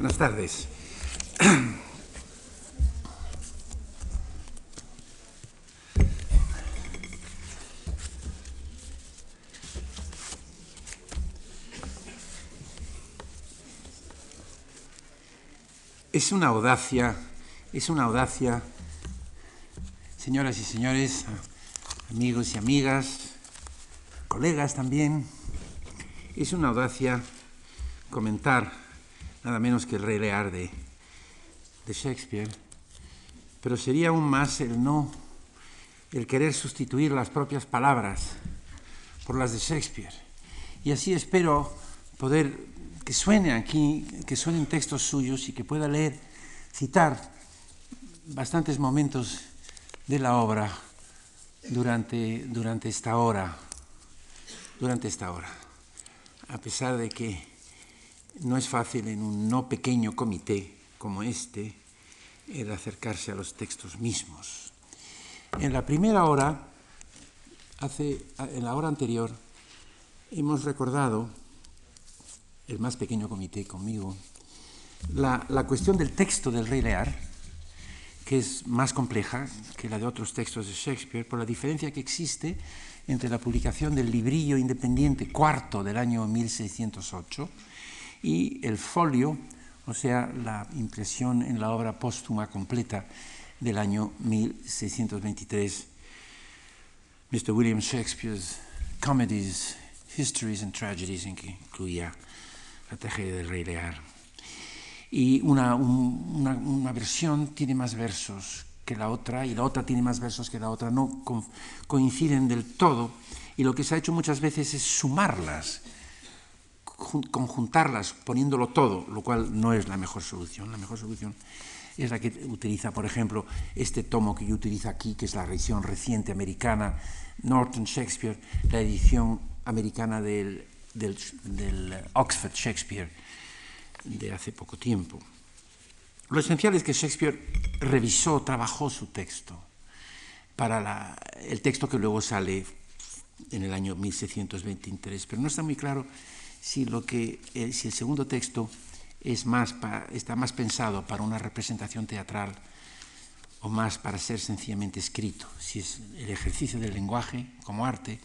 Buenas tardes. Es una audacia, señoras y señores, amigos y amigas, colegas también, es una audacia comentar nada menos que el Rey Lear de Shakespeare, pero sería aún más el querer sustituir las propias palabras por las de Shakespeare. Y así espero poder que suene aquí, que suenen textos suyos y que pueda leer, citar bastantes momentos de la obra durante esta hora, a pesar de que no es fácil en un no pequeño comité como este el acercarse a los textos mismos. En la primera hora, en la hora anterior, hemos recordado, el más pequeño comité conmigo, la cuestión del texto del Rey Lear, que es más compleja que la de otros textos de Shakespeare, por la diferencia que existe entre la publicación del librillo independiente cuarto del año 1608 y el folio, o sea, la impresión en la obra póstuma completa del año 1623, Mr. William Shakespeare's Comedies, Histories and Tragedies, en que incluía la tragedia del Rey Lear. Y una versión tiene más versos que la otra, y la otra tiene más versos que la otra, no coinciden del todo, y lo que se ha hecho muchas veces es sumarlas, conjuntarlas, poniéndolo todo, lo cual no es la mejor solución. La mejor solución es la que utiliza, por ejemplo, este tomo que yo utilizo aquí, que es la edición reciente americana, Norton Shakespeare, la edición americana del Oxford Shakespeare, de hace poco tiempo. Lo esencial es que Shakespeare revisó, trabajó su texto para el texto que luego sale en el año 1623, pero no está muy claro si el segundo texto está más pensado para una representación teatral o más para ser sencillamente escrito, si es el ejercicio del lenguaje como arte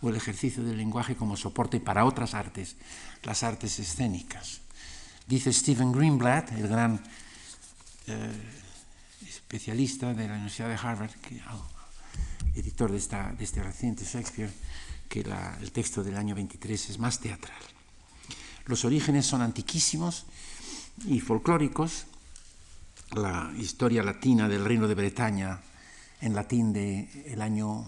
o el ejercicio del lenguaje como soporte para otras artes, las artes escénicas. Dice Stephen Greenblatt, el gran especialista de la Universidad de Harvard, editor de este reciente Shakespeare, que el texto del año 23 es más teatral. Los orígenes son antiquísimos y folclóricos. La historia latina del Reino de Bretaña, en latín del año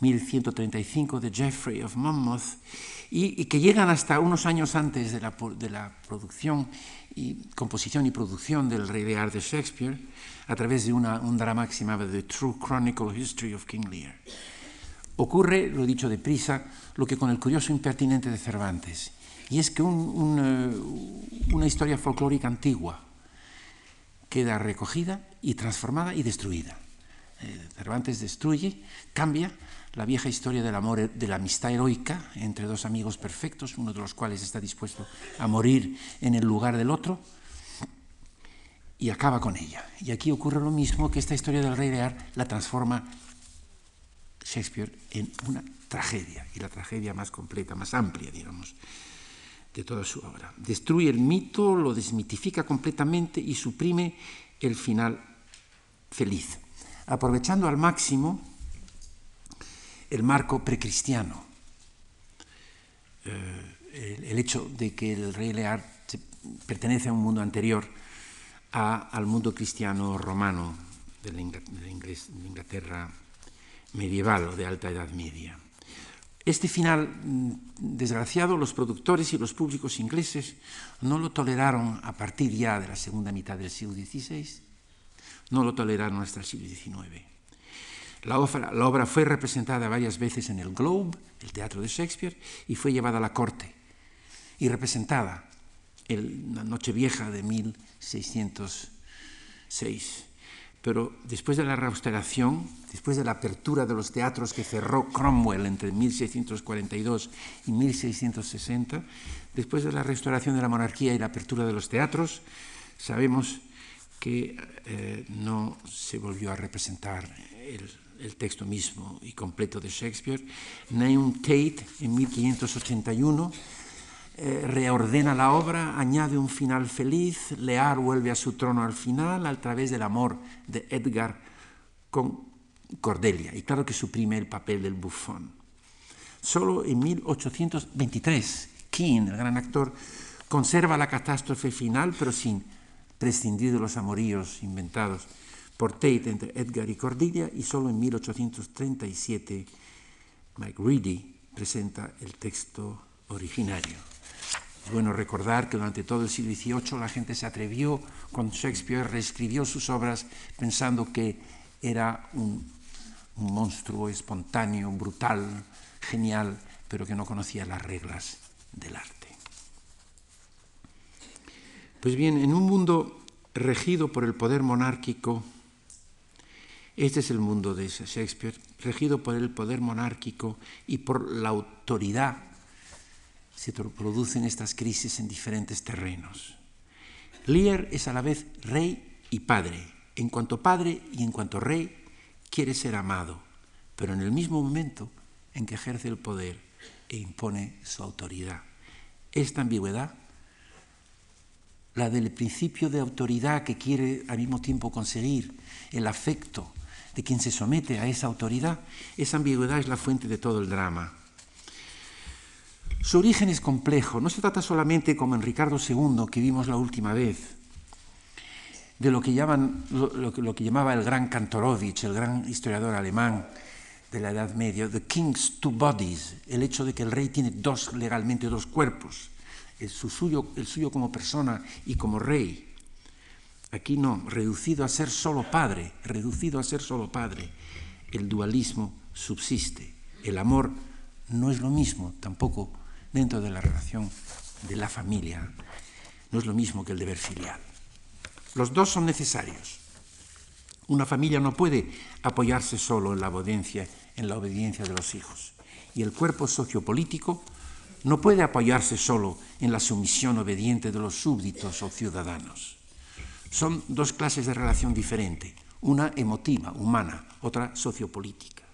1135, de Geoffrey of Monmouth, y que llegan hasta unos años antes de la producción y composición y producción del Rey Lear de Shakespeare, a través de un drama que se llamaba The True Chronicle History of King Lear. Ocurre, lo he dicho deprisa, lo que con el curioso impertinente de Cervantes, y es que una historia folclórica antigua queda recogida y transformada y destruida. Cervantes destruye, cambia la vieja historia del amor, de la amistad heroica entre dos amigos perfectos, uno de los cuales está dispuesto a morir en el lugar del otro, y acaba con ella. Y aquí ocurre lo mismo, que esta historia del Rey Lear la transforma Shakespeare en una tragedia, y la tragedia más completa, más amplia, digamos, de toda su obra. Destruye el mito, lo desmitifica completamente y suprime el final feliz, aprovechando al máximo el marco precristiano, el hecho de que el Rey Lear pertenece a un mundo anterior al mundo cristiano romano de la Inglaterra medieval o de Alta Edad Media. Este final desgraciado, los productores y los públicos ingleses no lo toleraron a partir ya de la segunda mitad del siglo XVI, no lo toleraron hasta el siglo XIX. La obra fue representada varias veces en el Globe, el teatro de Shakespeare, y fue llevada a la corte y representada en la Nochevieja de 1606. pero después de la restauración, después de la apertura de los teatros que cerró Cromwell entre 1642 y 1660, después de la restauración de la monarquía y la apertura de los teatros, sabemos que no se volvió a representar el texto mismo y completo de Shakespeare. Nahum Tate, en 1581, reordena la obra, añade un final feliz, Lear vuelve a su trono al final a través del amor de Edgar con Cordelia, y claro que suprime el papel del bufón. Solo en 1823, Keen, el gran actor, conserva la catástrofe final, pero sin prescindir de los amoríos inventados por Tate entre Edgar y Cordelia, y solo en 1837 Mike Reedy presenta el texto originario. Es bueno recordar que durante todo el siglo XVIII la gente se atrevió, cuando Shakespeare reescribió sus obras, pensando que era un monstruo espontáneo, brutal, genial, pero que no conocía las reglas del arte. Pues bien, en un mundo regido por el poder monárquico, este es el mundo de Shakespeare, regido por el poder monárquico y por la autoridad, se producen estas crisis en diferentes terrenos. Lear es a la vez rey y padre. En cuanto padre y en cuanto rey, quiere ser amado, pero en el mismo momento en que ejerce el poder e impone su autoridad. Esta ambigüedad, la del principio de autoridad que quiere al mismo tiempo conseguir el afecto de quien se somete a esa autoridad, esa ambigüedad es la fuente de todo el drama. Su origen es complejo, no se trata solamente, como en Ricardo II, que vimos la última vez, de lo que llamaba el gran Kantorovich, el gran historiador alemán de la Edad Media, the king's two bodies, el hecho de que el rey tiene legalmente dos cuerpos, el suyo como persona y como rey. Aquí no, reducido a ser solo padre, el dualismo subsiste. El amor no es lo mismo, tampoco dentro de la relación de la familia, no es lo mismo que el deber filial. Los dos son necesarios. Una familia no puede apoyarse solo en la obediencia de los hijos, y el cuerpo sociopolítico no puede apoyarse solo en la sumisión obediente de los súbditos o ciudadanos. Son dos clases de relación diferente, una emotiva, humana, otra sociopolítica.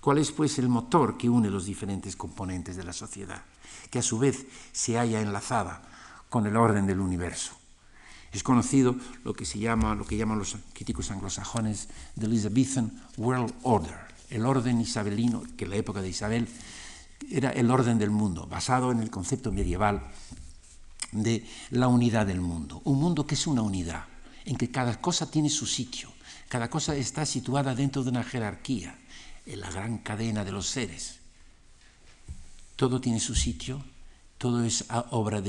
¿Cuál es, pues, el motor que une los diferentes componentes de la sociedad, que a su vez se halla enlazada con el orden del universo? Es conocido lo que llaman los críticos anglosajones the Elizabethan World Order, el orden isabelino, que en la época de Isabel era el orden del mundo, basado en el concepto medieval de la unidad del mundo. Un mundo que es una unidad, en que cada cosa tiene su sitio, cada cosa está situada dentro de una jerarquía, en la gran cadena de los seres. Todo tiene su sitio, todo es obra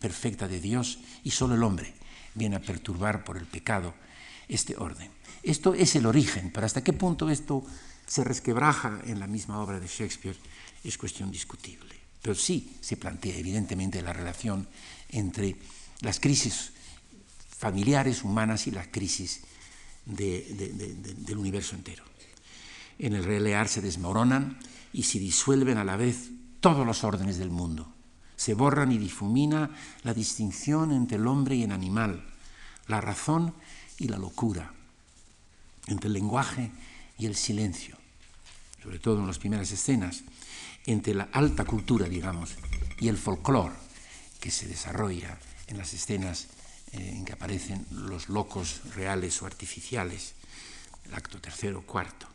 perfecta de Dios, y solo el hombre viene a perturbar por el pecado este orden. Esto es el origen, pero hasta qué punto esto se resquebraja en la misma obra de Shakespeare es cuestión discutible, pero sí se plantea evidentemente la relación entre las crisis familiares, humanas, y las crisis del universo entero. En el Rey Lear se desmoronan y se disuelven a la vez todos los órdenes del mundo. Se borran y difumina la distinción entre el hombre y el animal, la razón y la locura, entre el lenguaje y el silencio, sobre todo en las primeras escenas, entre la alta cultura, digamos, y el folclore, que se desarrolla en las escenas en que aparecen los locos reales o artificiales, el acto tercero, cuarto.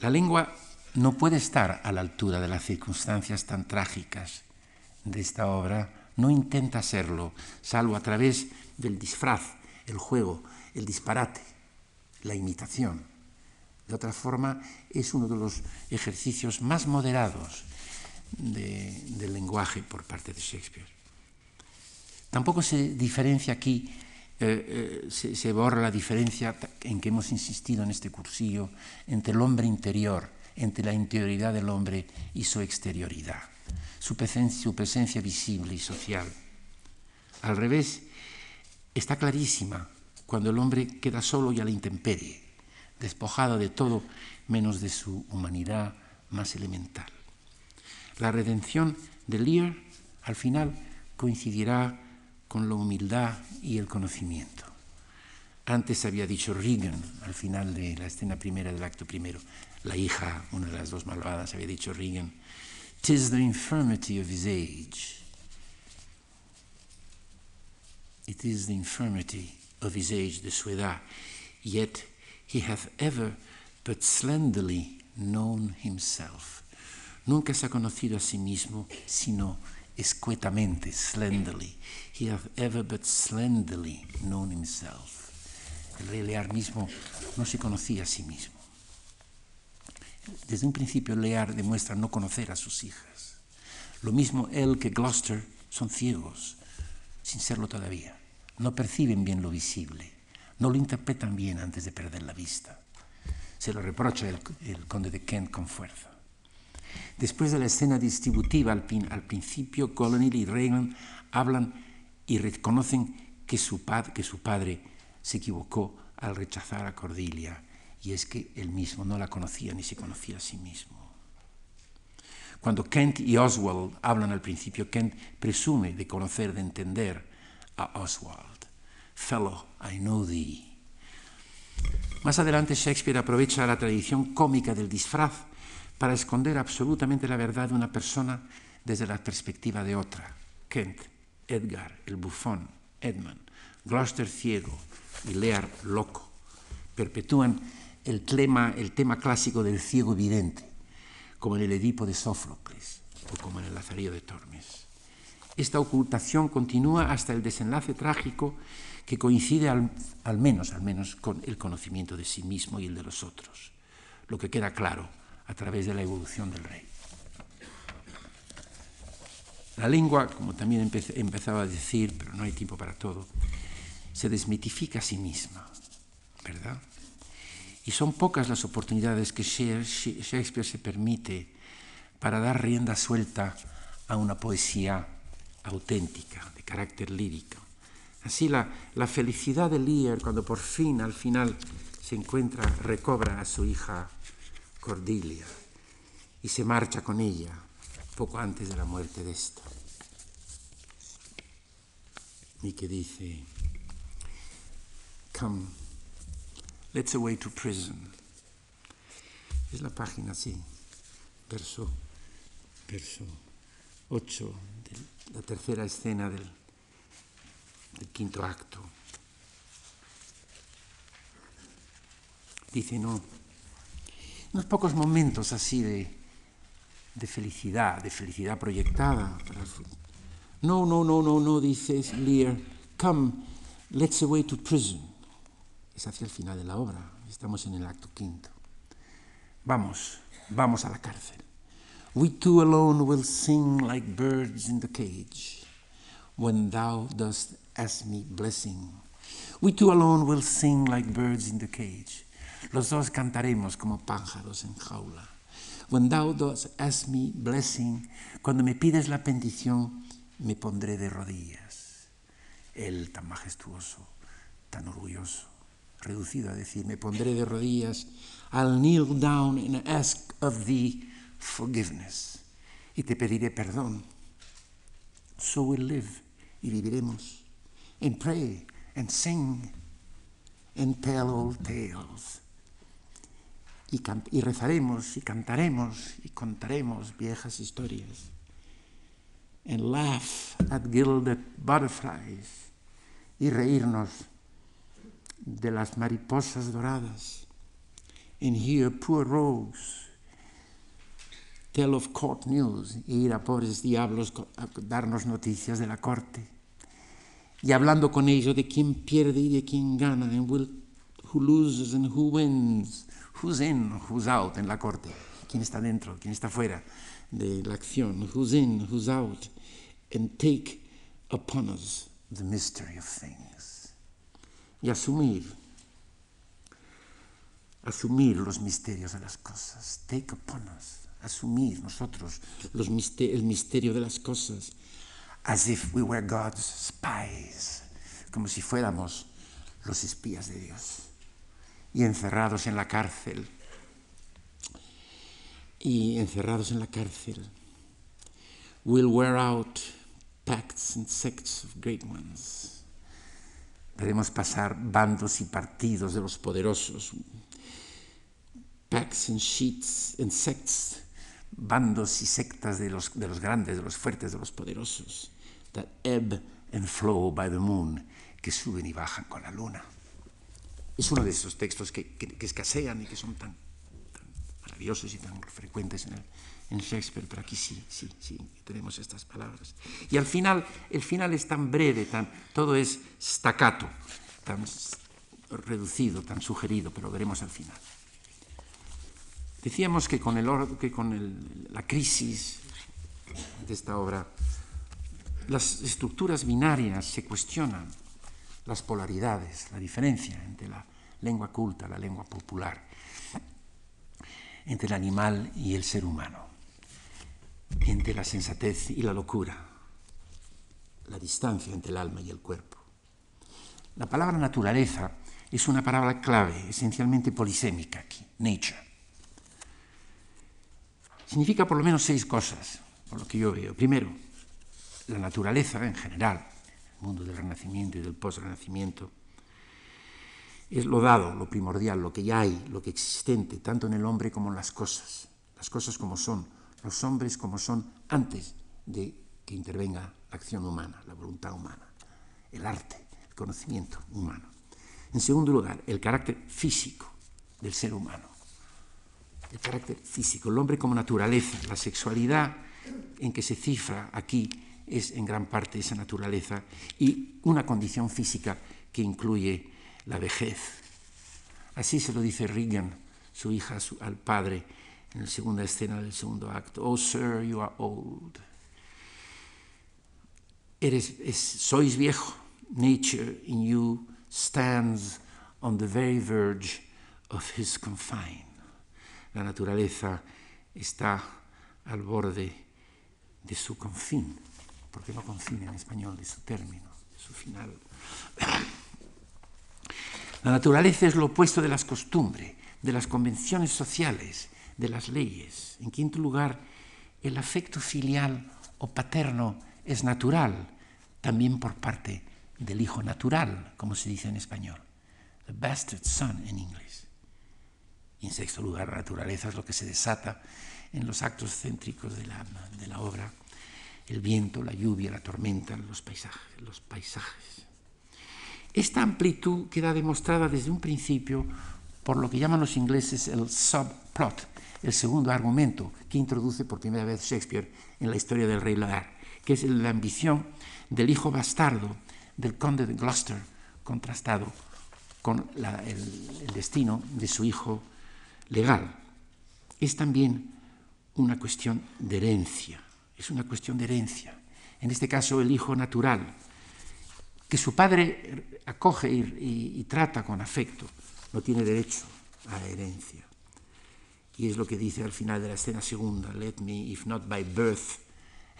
La lengua no puede estar a la altura de las circunstancias tan trágicas de esta obra, no intenta serlo, salvo a través del disfraz, el juego, el disparate, la imitación. De otra forma, es uno de los ejercicios más moderados del lenguaje por parte de Shakespeare. Tampoco se diferencia aquí, se borra la diferencia en que hemos insistido en este cursillo entre el hombre interior, entre la interioridad del hombre y su exterioridad, su presencia visible y social. Al revés, está clarísima cuando el hombre queda solo y a la intemperie, despojado de todo menos de su humanidad más elemental. La redención de Lear, al final, coincidirá con la humildad y el conocimiento. Antes había dicho Regan, al final de la escena primera del acto primero, la hija, una de las dos malvadas, había dicho Regan, "'Tis the infirmity of his age. It is the infirmity of his age", de su edad, "yet he hath ever but slenderly known himself". Nunca se ha conocido a sí mismo, sino escuetamente, slenderly. He hath ever but slenderly known himself. El rey Lear mismo no se conocía a sí mismo. Desde un principio Lear demuestra no conocer a sus hijas. Lo mismo él que Gloucester son ciegos, sin serlo todavía. No perciben bien lo visible, no lo interpretan bien antes de perder la vista. Se lo reprocha el conde de Kent con fuerza. Después de la escena distributiva, al principio, Colonel y Regan hablan y reconocen que su padre se equivocó al rechazar a Cordelia, y es que él mismo no la conocía ni se conocía a sí mismo. Cuando Kent y Oswald hablan al principio, Kent presume de conocer, de entender a Oswald. Fellow, I know thee. Más adelante Shakespeare aprovecha la tradición cómica del disfraz para esconder absolutamente la verdad de una persona desde la perspectiva de otra. Kent, Edgar, el bufón, Edmund, Gloucester ciego y Lear loco perpetúan el tema clásico del ciego vidente, como en el Edipo de Sófocles o como en el Lazarillo de Tormes. Esta ocultación continúa hasta el desenlace trágico que coincide al menos con el conocimiento de sí mismo y el de los otros, lo que queda claro a través de la evolución del rey. La lengua, como también empezaba a decir, pero no hay tiempo para todo, se desmitifica a sí misma, ¿verdad? Y son pocas las oportunidades que Shakespeare se permite para dar rienda suelta a una poesía auténtica, de carácter lírico. Así la felicidad de Lear, cuando por fin, al final, se encuentra, recobra a su hija Cordelia y se marcha con ella poco antes de la muerte de esta, y que dice: "Come, let's away to prison". Es la página, sí, verso 8 de la tercera escena del quinto acto. Dice, unos pocos momentos así de felicidad proyectada. "No, no, no, no, no", dice Lear, "come, let's away to prison". Es hacia el final de la obra, estamos en el acto quinto. Vamos a la cárcel. "We two alone will sing like birds in the cage, when thou dost ask me blessing. We two alone will sing like birds in the cage. Los dos cantaremos como pájaros en jaula. When thou dost ask me blessing", cuando me pides la bendición, me pondré de rodillas. Él tan majestuoso, tan orgulloso, reducido a decir, me pondré de rodillas. "I'll kneel down and ask of thee forgiveness". Y te pediré perdón. "So we'll live", y viviremos. "And pray and sing and tell all tales". Y rezaremos, y cantaremos, y contaremos viejas historias. "And laugh at gilded butterflies", y reírnos de las mariposas doradas. "And hear poor rogues tell of court news", y ir a pobres diablos a darnos noticias de la corte, y hablando con ellos de quién pierde y de quién gana, and who loses and who wins, who's in, who's out en la corte, quién está dentro, quién está fuera de la acción, who's in, who's out, and take upon us the mystery of things. Y asumir los misterios de las cosas, take upon us, asumir nosotros el misterio de las cosas, as if we were God's spies, como si fuéramos los espías de Dios y encerrados en la cárcel. Will wear out pacts and sects of great ones. Podemos pasar bandos y partidos de los poderosos. Pacts and sheets and sects, bandos y sectas de los grandes, de los fuertes, de los poderosos, that ebb and flow by the moon, que suben y bajan con la luna. Es uno de esos textos que escasean y que son tan maravillosos y tan frecuentes en Shakespeare, pero aquí sí, tenemos estas palabras. Y al final, el final es tan breve, todo es staccato, tan reducido, tan sugerido, pero lo veremos al final. Decíamos que con la crisis de esta obra, las estructuras binarias se cuestionan, las polaridades, la diferencia entre la lengua culta, la lengua popular, entre el animal y el ser humano, entre la sensatez y la locura, la distancia entre el alma y el cuerpo. La palabra naturaleza es una palabra clave, esencialmente polisémica aquí, nature. Significa por lo menos 6 cosas, por lo que yo veo. Primero, la naturaleza en general, el mundo del Renacimiento y del post-Renacimiento, es lo dado, lo primordial, lo que ya hay, lo que existente, tanto en el hombre como en las cosas como son, los hombres como son antes de que intervenga la acción humana, la voluntad humana, el arte, el conocimiento humano. En segundo lugar, el carácter físico del ser humano. El carácter físico, el hombre como naturaleza, la sexualidad en que se cifra aquí es en gran parte esa naturaleza y una condición física que incluye la vejez. Así se lo dice Regan, su hija, al padre, en la segunda escena del segundo acto. Oh, sir, you are old. Sois viejo. Nature in you stands on the very verge of his confine. La naturaleza está al borde de su confín, porque no confina en español, de su término, de su final. La naturaleza es lo opuesto de las costumbres, de las convenciones sociales, de las leyes. En quinto lugar, el afecto filial o paterno es natural, también por parte del hijo natural, como se dice en español. The bastard son en inglés. Y en sexto lugar, la naturaleza es lo que se desata en los actos céntricos de la obra. El viento, la lluvia, la tormenta, los paisajes. Esta amplitud queda demostrada desde un principio por lo que llaman los ingleses el subplot, el segundo argumento que introduce por primera vez Shakespeare en la historia del Rey Lear, que es la ambición del hijo bastardo del conde de Gloucester, contrastado con el destino de su hijo legal. Es también una cuestión de herencia, en este caso el hijo natural, que su padre acoge y trata con afecto, no tiene derecho a la herencia. Y es lo que dice al final de la escena segunda, let me, if not by birth,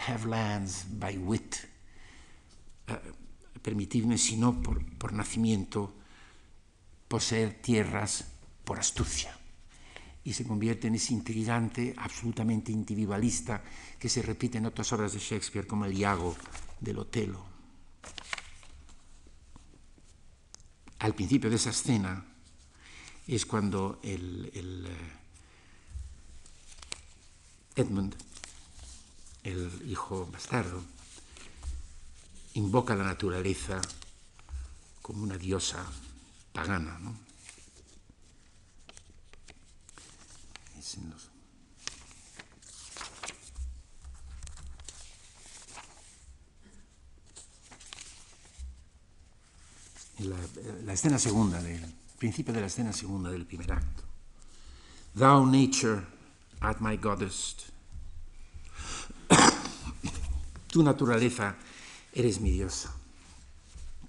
have lands by wit. Permitidme, si no por nacimiento, poseer tierras por astucia. Y se convierte en ese intrigante, absolutamente individualista, que se repite en otras obras de Shakespeare, como el Iago del Otelo. Al principio de esa escena es cuando Edmund, el hijo bastardo, invoca a la naturaleza como una diosa pagana, ¿no? Es en los... La escena segunda, el principio de la escena segunda del primer acto. Thou, nature, art my goddess. Tu naturaleza eres mi diosa.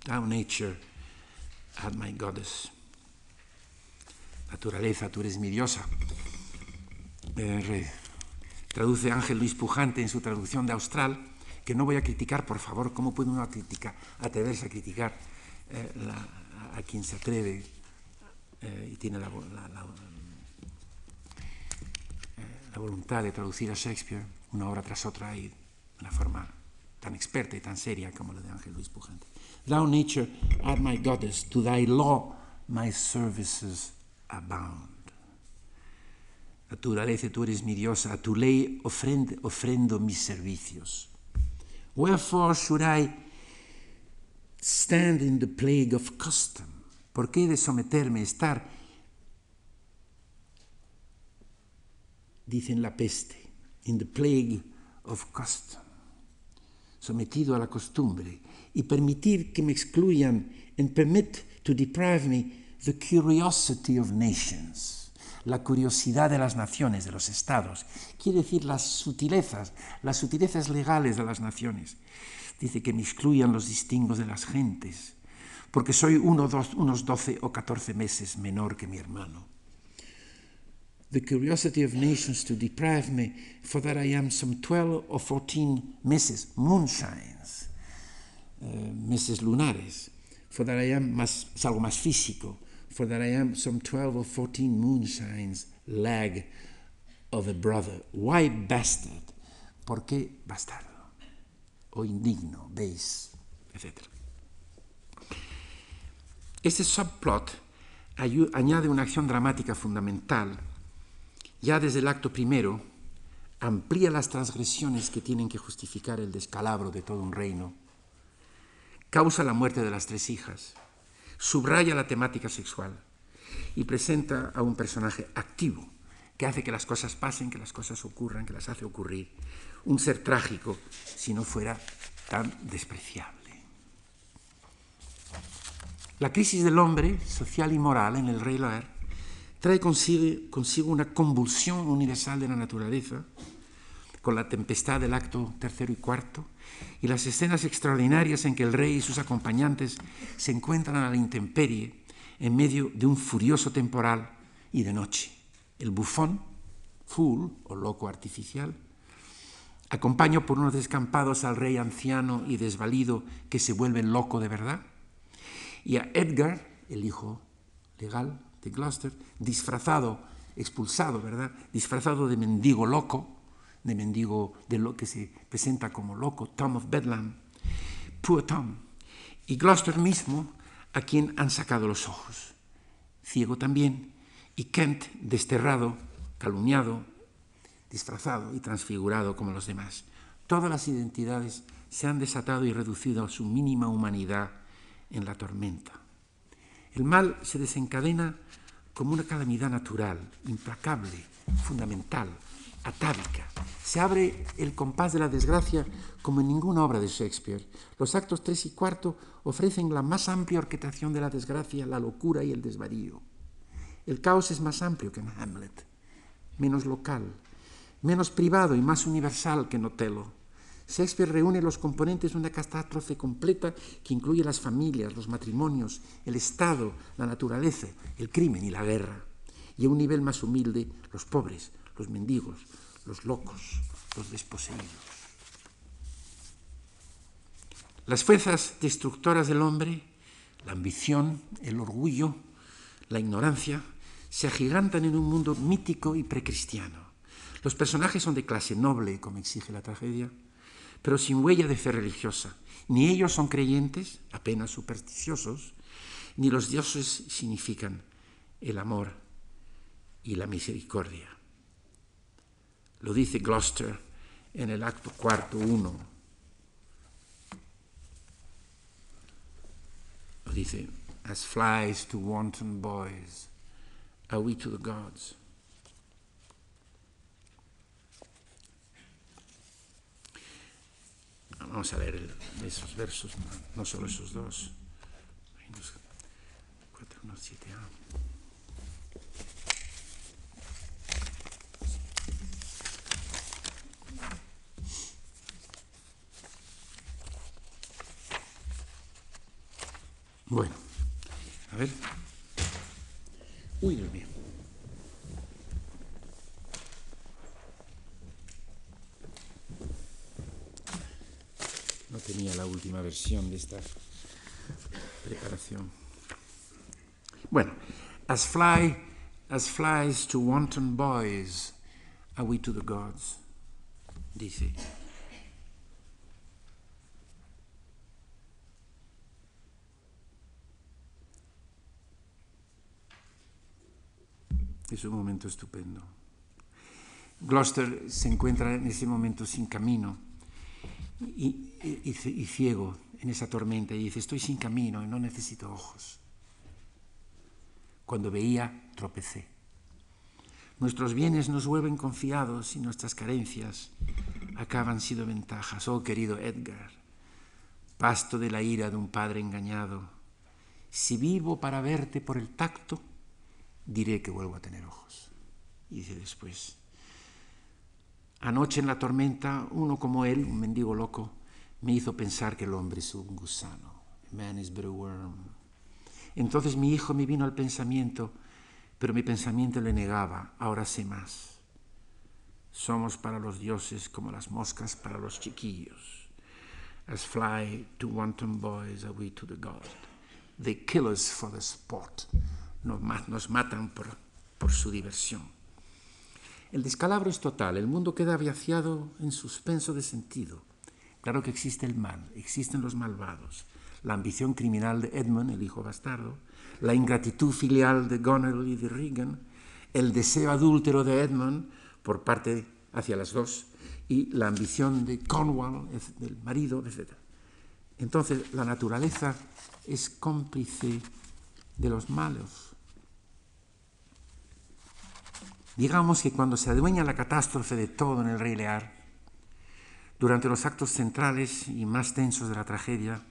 Thou, nature, art my goddess. Naturaleza, tú eres mi diosa. Traduce Ángel Luis Pujante en su traducción de Austral, que no voy a criticar, por favor, ¿cómo puede uno atreverse a criticar a quien se atreve y tiene la voluntad de traducir a Shakespeare una obra tras otra y de una forma tan experta y tan seria como la de Ángel Luis Pujante. Thou nature art my goddess, to thy law my services abound. Naturaleza, tú eres mi diosa, a tu ley ofrendo mis servicios. Wherefore should I stand in the plague of custom? ¿Por qué he de someterme, estar, dicen, la peste, in the plague of custom, sometido a la costumbre, y permitir que me excluyan, and permit to deprive me the curiosity of nations? La curiosidad de las naciones, de los estados, quiere decir las sutilezas legales de las naciones. Dice que me excluyan los distingos de las gentes, porque soy unos 12 o 14 meses menor que mi hermano. The curiosity of nations to deprive me, for that I am some 12 or 14 meses, moonshines, meses lunares, for that I am más, es algo más físico, for that I am some 12 or 14 moonshines, lag of a brother. Why bastard? ¿Por qué bastardo? O indigno, base, etc. Este subplot añade una acción dramática fundamental. Ya desde el acto primero, amplía las transgresiones que tienen que justificar el descalabro de todo un reino. Causa la muerte de las 3 hijas. Subraya la temática sexual y presenta a un personaje activo que hace que las cosas pasen, que las cosas ocurran, que las hace ocurrir. Un ser trágico si no fuera tan despreciable. La crisis del hombre, social y moral, en el rey Lear trae consigo una convulsión universal de la naturaleza con la tempestad del acto tercero y cuarto, y las escenas extraordinarias en que el rey y sus acompañantes se encuentran a la intemperie en medio de un furioso temporal y de noche. El bufón, fool o loco artificial, acompaña por unos descampados al rey anciano y desvalido que se vuelve loco de verdad, y a Edgar, el hijo legal de Gloucester, disfrazado, expulsado, ¿verdad?, disfrazado de mendigo loco, de mendigo, de lo que se presenta como loco, Tom of Bedlam, Poor Tom, y Gloucester mismo, a quien han sacado los ojos, ciego también, y Kent desterrado, calumniado, disfrazado y transfigurado como los demás. Todas las identidades se han desatado y reducido a su mínima humanidad en la tormenta. El mal se desencadena como una calamidad natural, implacable, fundamental, atávica. Se abre el compás de la desgracia como en ninguna obra de Shakespeare. Los actos 3 y 4 ofrecen la más amplia orquestación de la desgracia, la locura y el desvarío. El caos es más amplio que en Hamlet, menos local, menos privado y más universal que en Otelo. Shakespeare reúne los componentes de una catástrofe completa que incluye las familias, los matrimonios, el Estado, la naturaleza, el crimen y la guerra. Y a un nivel más humilde, los pobres, los mendigos, los locos, los desposeídos. Las fuerzas destructoras del hombre, la ambición, el orgullo, la ignorancia, se agigantan en un mundo mítico y precristiano. Los personajes son de clase noble, como exige la tragedia, pero sin huella de fe religiosa. Ni ellos son creyentes, apenas supersticiosos, ni los dioses significan el amor y la misericordia. Lo dice Gloucester en el acto 4:1. Lo dice, as flies to wanton boys, are we to the gods. Vamos a leer esos versos, no solo esos dos. 4:1-7a. Bueno, a ver. Uy, Dios mío. No tenía la última versión de esta. declaración. Bueno, as flies to wanton boys, are we to the gods, dice. Es un momento estupendo. Gloucester se encuentra en ese momento sin camino y ciego en esa tormenta, y dice, estoy sin camino y no necesito ojos. Cuando veía, tropecé. Nuestros bienes nos vuelven confiados y nuestras carencias acaban siendo ventajas. Oh, querido Edgar, pasto de la ira de un padre engañado, si vivo para verte por el tacto, diré que vuelvo a tener ojos. Y dice después, anoche en la tormenta, uno como él, un mendigo loco, me hizo pensar que el hombre es un gusano. Man is but a worm. Entonces mi hijo me vino al pensamiento, pero mi pensamiento le negaba. Ahora sé más. Somos para los dioses como las moscas para los chiquillos. As fly to wanton boys are we to the god. They kill us for the sport. Nos matan por su diversión. El descalabro es total. El mundo queda vaciado en suspenso de sentido. Claro que existe el mal, existen los malvados, la ambición criminal de Edmund, el hijo bastardo, la ingratitud filial de Goneril y de Regan, el deseo adúltero de Edmund por parte hacia las dos y la ambición de Cornwall, del marido, etc. Entonces, la naturaleza es cómplice de los malos. Digamos que cuando se adueña la catástrofe de todo en el Rey Lear, durante los actos centrales y más tensos de la tragedia,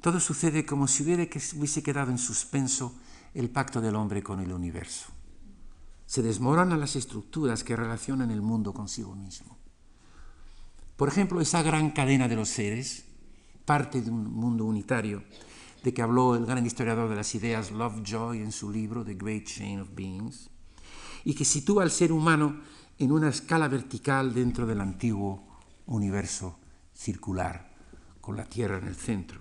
todo sucede como si hubiese quedado en suspenso el pacto del hombre con el universo. Se desmoronan las estructuras que relacionan el mundo consigo mismo. Por ejemplo, esa gran cadena de los seres, parte de un mundo unitario, de que habló el gran historiador de las ideas Lovejoy en su libro The Great Chain of Beings, y que sitúa al ser humano en una escala vertical dentro del antiguo universo circular, con la Tierra en el centro.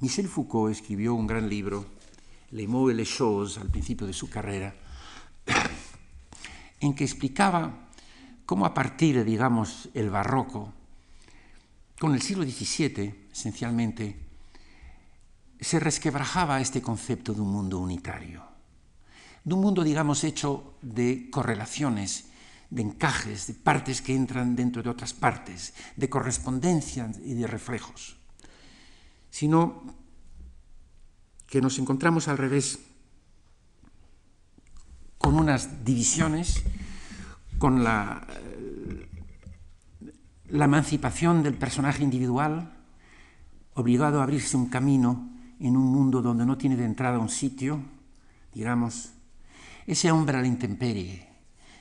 Michel Foucault escribió un gran libro, Les Mots et les Choses, al principio de su carrera, en que explicaba cómo a partir de, digamos, el barroco, con el siglo XVII, esencialmente, se resquebrajaba este concepto de un mundo unitario, de un mundo, digamos, hecho de correlaciones, de encajes, de partes que entran dentro de otras partes, de correspondencias y de reflejos, sino que nos encontramos al revés, con unas divisiones, con la emancipación del personaje individual, obligado a abrirse un camino en un mundo donde no tiene de entrada un sitio, digamos, ese hombre a la intemperie,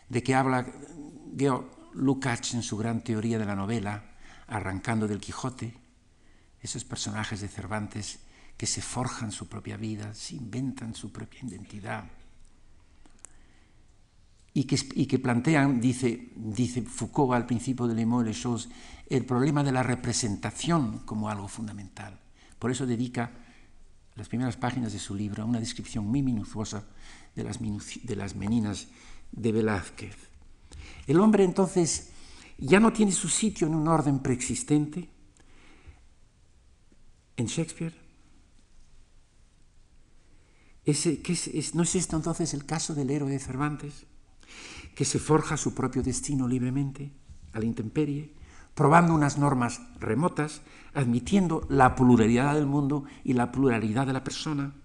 de que habla Lukács en su gran teoría de la novela, arrancando del Quijote, esos personajes de Cervantes que se forjan su propia vida, se inventan su propia identidad, y que plantean, dice Foucault al principio de Les Mots et les Choses, el problema de la representación como algo fundamental. Por eso dedica las primeras páginas de su libro a una descripción muy minuciosa de las Meninas de Velázquez. El hombre entonces ya no tiene su sitio en un orden preexistente. En Shakespeare, ¿no es esto entonces el caso del héroe de Cervantes? Que se forja su propio destino libremente, a la intemperie, probando unas normas remotas, admitiendo la pluralidad del mundo y la pluralidad de la persona.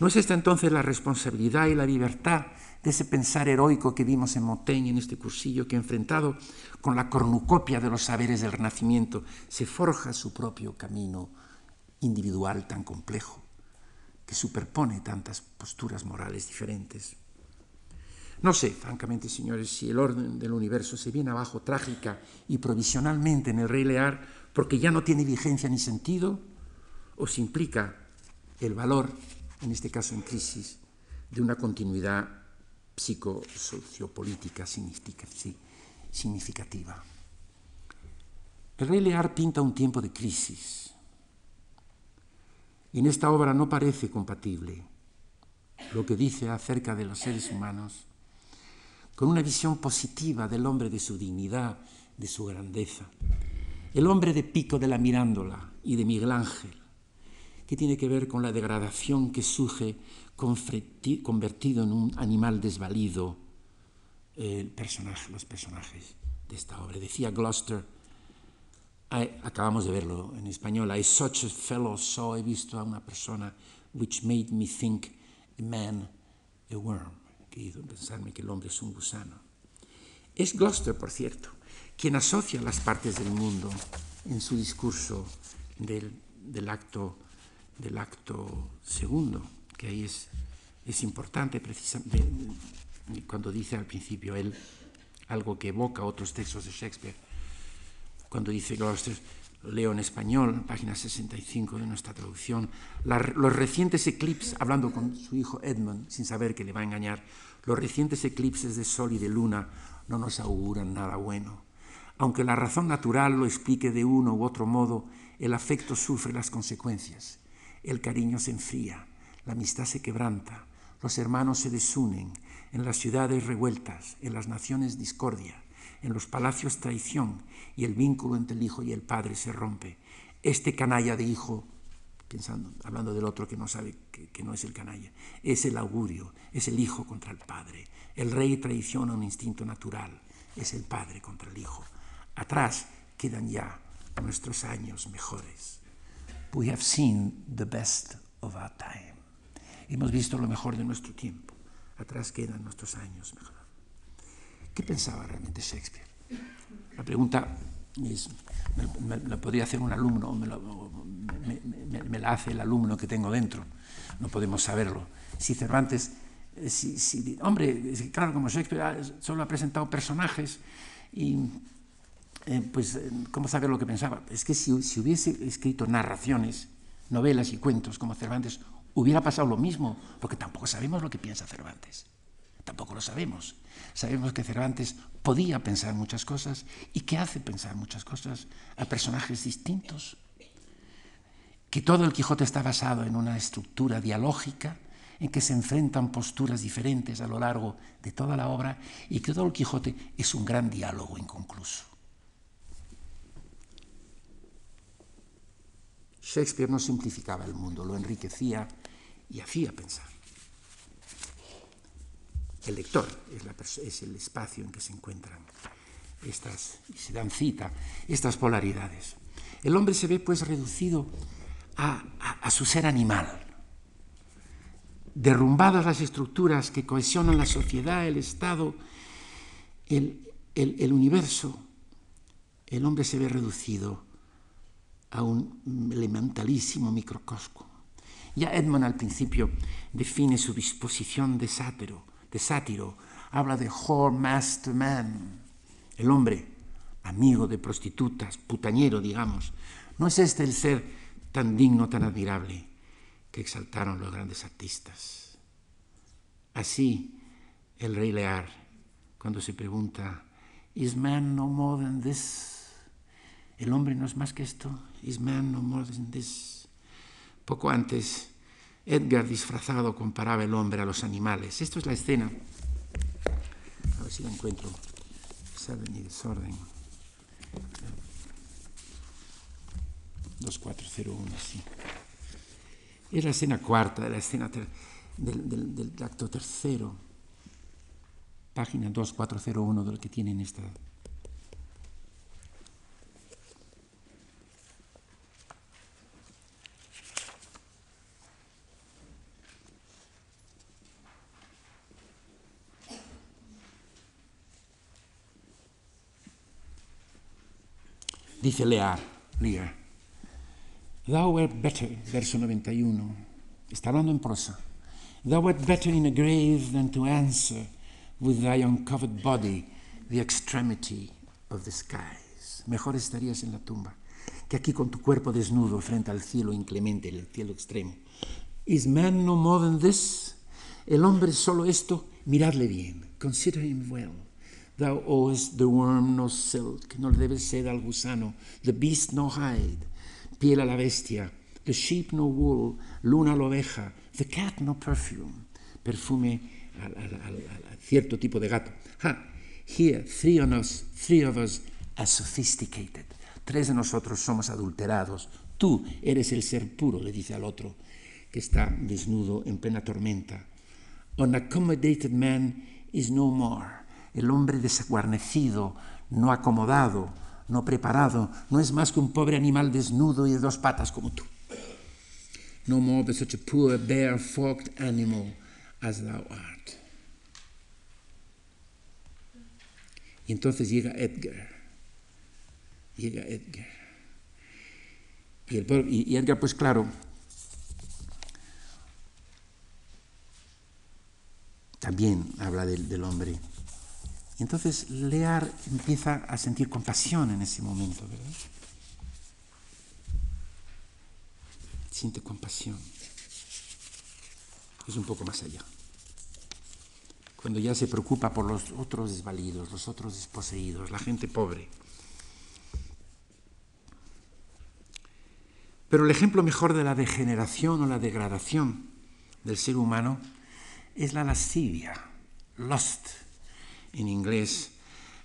¿No es esta entonces la responsabilidad y la libertad de ese pensar heroico que vimos en Montaigne, en este cursillo, que enfrentado con la cornucopia de los saberes del Renacimiento, se forja su propio camino individual tan complejo, que superpone tantas posturas morales diferentes? No sé, francamente, señores, si el orden del universo se viene abajo trágica y provisionalmente en el Rey Lear porque ya no tiene vigencia ni sentido, o si implica el valor, en este caso en crisis, de una continuidad psicosociopolítica significativa. El Rey Lear pinta un tiempo de crisis. En esta obra no parece compatible lo que dice acerca de los seres humanos con una visión positiva del hombre, de su dignidad, de su grandeza. El hombre de Pico de la Mirándola y de Miguel Ángel, que tiene que ver con la degradación que surge convertido en un animal desvalido los personajes de esta obra. Decía Gloucester, acabamos de verlo en español, I such a fellow saw, he visto a una persona, which made me think a man a worm, que hizo pensarme que el hombre es un gusano. Es Gloucester, por cierto, quien asocia las partes del mundo en su discurso del acto segundo, que ahí es importante precisamente cuando dice al principio él algo que evoca otros textos de Shakespeare. Cuando dice Gloucester, leo en español, página 65 de nuestra traducción, los recientes eclipses, hablando con su hijo Edmund, sin saber que le va a engañar, los recientes eclipses de sol y de luna no nos auguran nada bueno. Aunque la razón natural lo explique de uno u otro modo, el afecto sufre las consecuencias. El cariño se enfría, la amistad se quebranta, los hermanos se desunen, en las ciudades revueltas, en las naciones discordia, en los palacios traición, y el vínculo entre el hijo y el padre se rompe. Este canalla de hijo, hablando del otro que no sabe que no es el canalla, es el augurio, es el hijo contra el padre. El rey traiciona un instinto natural, es el padre contra el hijo. Atrás quedan ya nuestros años mejores. We have seen the best of our time. Hemos visto lo mejor de nuestro tiempo. Atrás quedan nuestros años mejor. ¿Qué pensaba realmente Shakespeare? La pregunta es, me la podría hacer un alumno, o me la hace el alumno que tengo dentro. No podemos saberlo. Si Cervantes, hombre, claro, como Shakespeare solo ha presentado personajes y... pues, ¿cómo saber lo que pensaba? Es que si hubiese escrito narraciones, novelas y cuentos como Cervantes, hubiera pasado lo mismo, porque tampoco sabemos lo que piensa Cervantes. Tampoco lo sabemos. Sabemos que Cervantes podía pensar muchas cosas y que hace pensar muchas cosas a personajes distintos. Que todo el Quijote está basado en una estructura dialógica en que se enfrentan posturas diferentes a lo largo de toda la obra y que todo el Quijote es un gran diálogo inconcluso. Shakespeare no simplificaba el mundo, lo enriquecía y hacía pensar. El lector es el espacio en que se encuentran y se dan cita estas polaridades. El hombre se ve pues reducido a su ser animal. Derrumbadas las estructuras que cohesionan la sociedad, el Estado, el universo, el hombre se ve reducido a un elementalísimo microcosmo. Ya Edmund al principio define su disposición de sátiro, habla de whore master man, el hombre, amigo de prostitutas, putañero, digamos. ¿No es este el ser tan digno, tan admirable, que exaltaron los grandes artistas? Así el Rey Lear, cuando se pregunta, ¿is man no more than this? ¿El hombre no es más que esto? Is man no more than this? Poco antes, Edgar disfrazado comparaba el hombre a los animales. Esto es la escena. A ver si la encuentro. Desorden y desorden. 2401, sí. Es la escena cuarta de la escena del acto tercero. Página 2401 de lo que tienen esta... Dice Lear, thou wert better, verso 91, está hablando en prosa, thou wert better in a grave than to answer with thy uncovered body the extremity of the skies. Mejor estarías en la tumba que aquí con tu cuerpo desnudo frente al cielo inclemente, el cielo extremo. Is man no more than this? El hombre es solo esto, miradle bien, consider him well. Thou owest the worm no silk, no le debes sed al gusano, the beast no hide, piel a la bestia, the sheep no wool, luna a la oveja, the cat no perfume, perfume a cierto tipo de gato. Ha, here, three of us are sophisticated. Tres de nosotros somos adulterados. Tú eres el ser puro, le dice al otro, que está desnudo en plena tormenta. An accommodated man is no more. El hombre desguarnecido, no acomodado, no preparado, no es más que un pobre animal desnudo y de dos patas como tú. No more but such a poor, bare-forked animal as thou art. Y entonces llega Edgar. Y Edgar, pues claro, también habla del hombre. Y entonces Lear empieza a sentir compasión en ese momento, ¿verdad? Siente compasión. Es un poco más allá. Cuando ya se preocupa por los otros desvalidos, los otros desposeídos, la gente pobre. Pero el ejemplo mejor de la degeneración o la degradación del ser humano es la lascivia, lust, en inglés,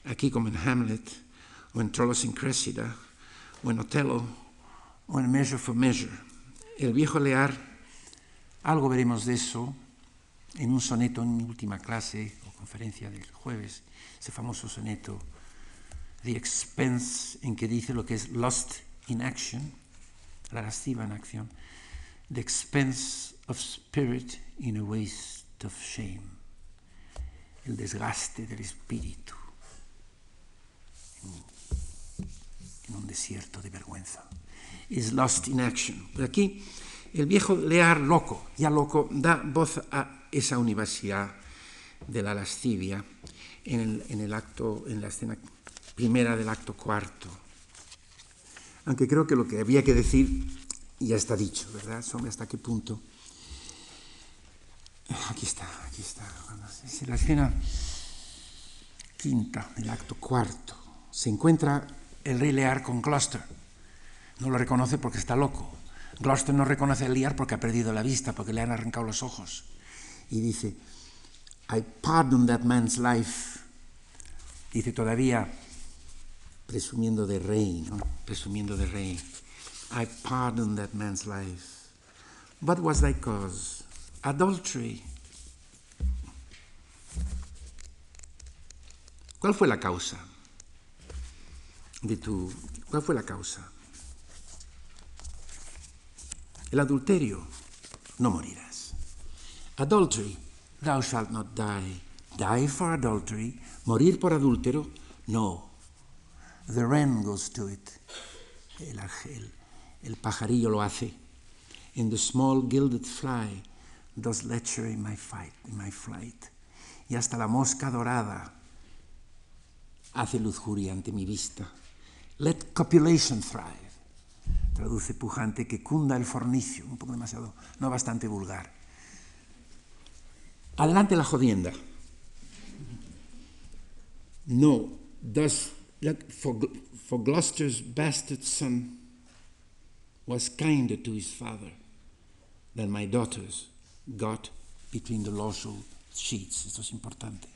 aquí como en Hamlet, o en Trolos en Cressida, o en Otelo, o en Measure for Measure. El viejo Lear, algo veremos de eso en un soneto en mi última clase o conferencia del jueves, ese famoso soneto, The Expense, en que dice lo que es lust in action, la lasciva en acción, the expense of spirit in a waste of shame, el desgaste del espíritu en un desierto de vergüenza, is lost in action. Por aquí el viejo Lear loco, ya loco, da voz a esa universidad de la lascivia en la escena primera del acto cuarto. Aunque creo que lo que había que decir ya está dicho, ¿verdad? Sobre hasta qué punto. Aquí está. Es la escena quinta del acto cuarto. Se encuentra el rey Lear con Gloucester. No lo reconoce porque está loco. Gloucester no reconoce a Lear porque ha perdido la vista, porque le han arrancado los ojos. Y dice, I pardon that man's life. Dice todavía, presumiendo de rey, I pardon that man's life. What was thy cause? Adultery. ¿Cuál fue la causa? El adulterio, no morirás. Adultery, thou shalt not die. Die for adultery, morir por adúltero, no. The wren goes to it. El pajarillo lo hace. In the small gilded fly does lechery in my flight. Y hasta la mosca dorada hace lujuria ante mi vista. Let copulation thrive. Traduce Pujante que cunda el fornicio. Un poco demasiado, no bastante vulgar. Adelante la jodienda. No, does... Look, for Gloucester's bastard son was kinder to his father than my daughters got between the lawful sheets. Esto es importante.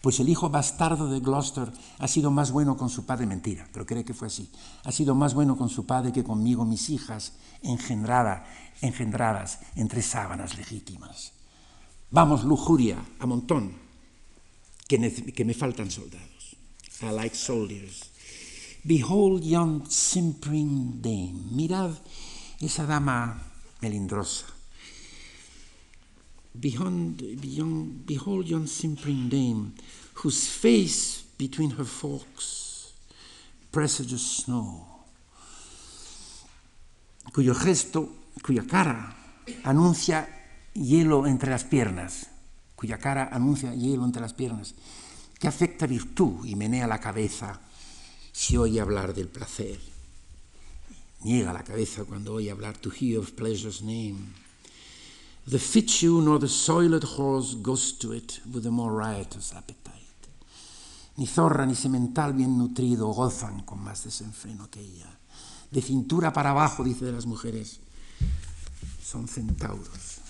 Pues el hijo bastardo de Gloucester ha sido más bueno con su padre, mentira, pero cree que fue así. Ha sido más bueno con su padre que conmigo, mis hijas, engendradas entre sábanas legítimas. Vamos, lujuria, a montón, que me faltan soldados. I like soldiers. Behold yon simpering dame. Mirad esa dama melindrosa. Behold yon simpering dame, whose face between her forks presages snow, cuyo gesto, cuya cara anuncia hielo entre las piernas, que afecta virtud y menea la cabeza si oye hablar del placer. Niega la cabeza cuando oye hablar, to hear of pleasure's name. The fit shoe nor the soiled horse goes to it with a more riotous appetite. Ni zorra ni semental bien nutrido gozan con más desenfreno que ella. De cintura para abajo, dice de las mujeres, son centauros.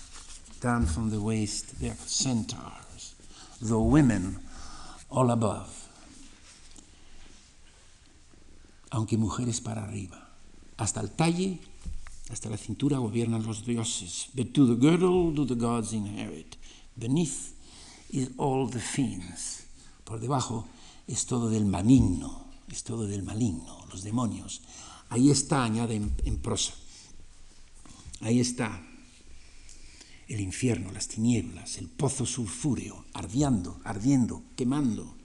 Down from the waist, they are centaurs. The women all above. Aunque mujeres para arriba. Hasta el talle, hasta la cintura gobiernan los dioses. But to the girdle do the gods inherit. Beneath is all the fiends. Por debajo es todo del maligno, es todo del maligno, los demonios. Ahí está, añade en prosa, ahí está el infierno, las tinieblas, el pozo sulfúreo, ardiendo, quemando.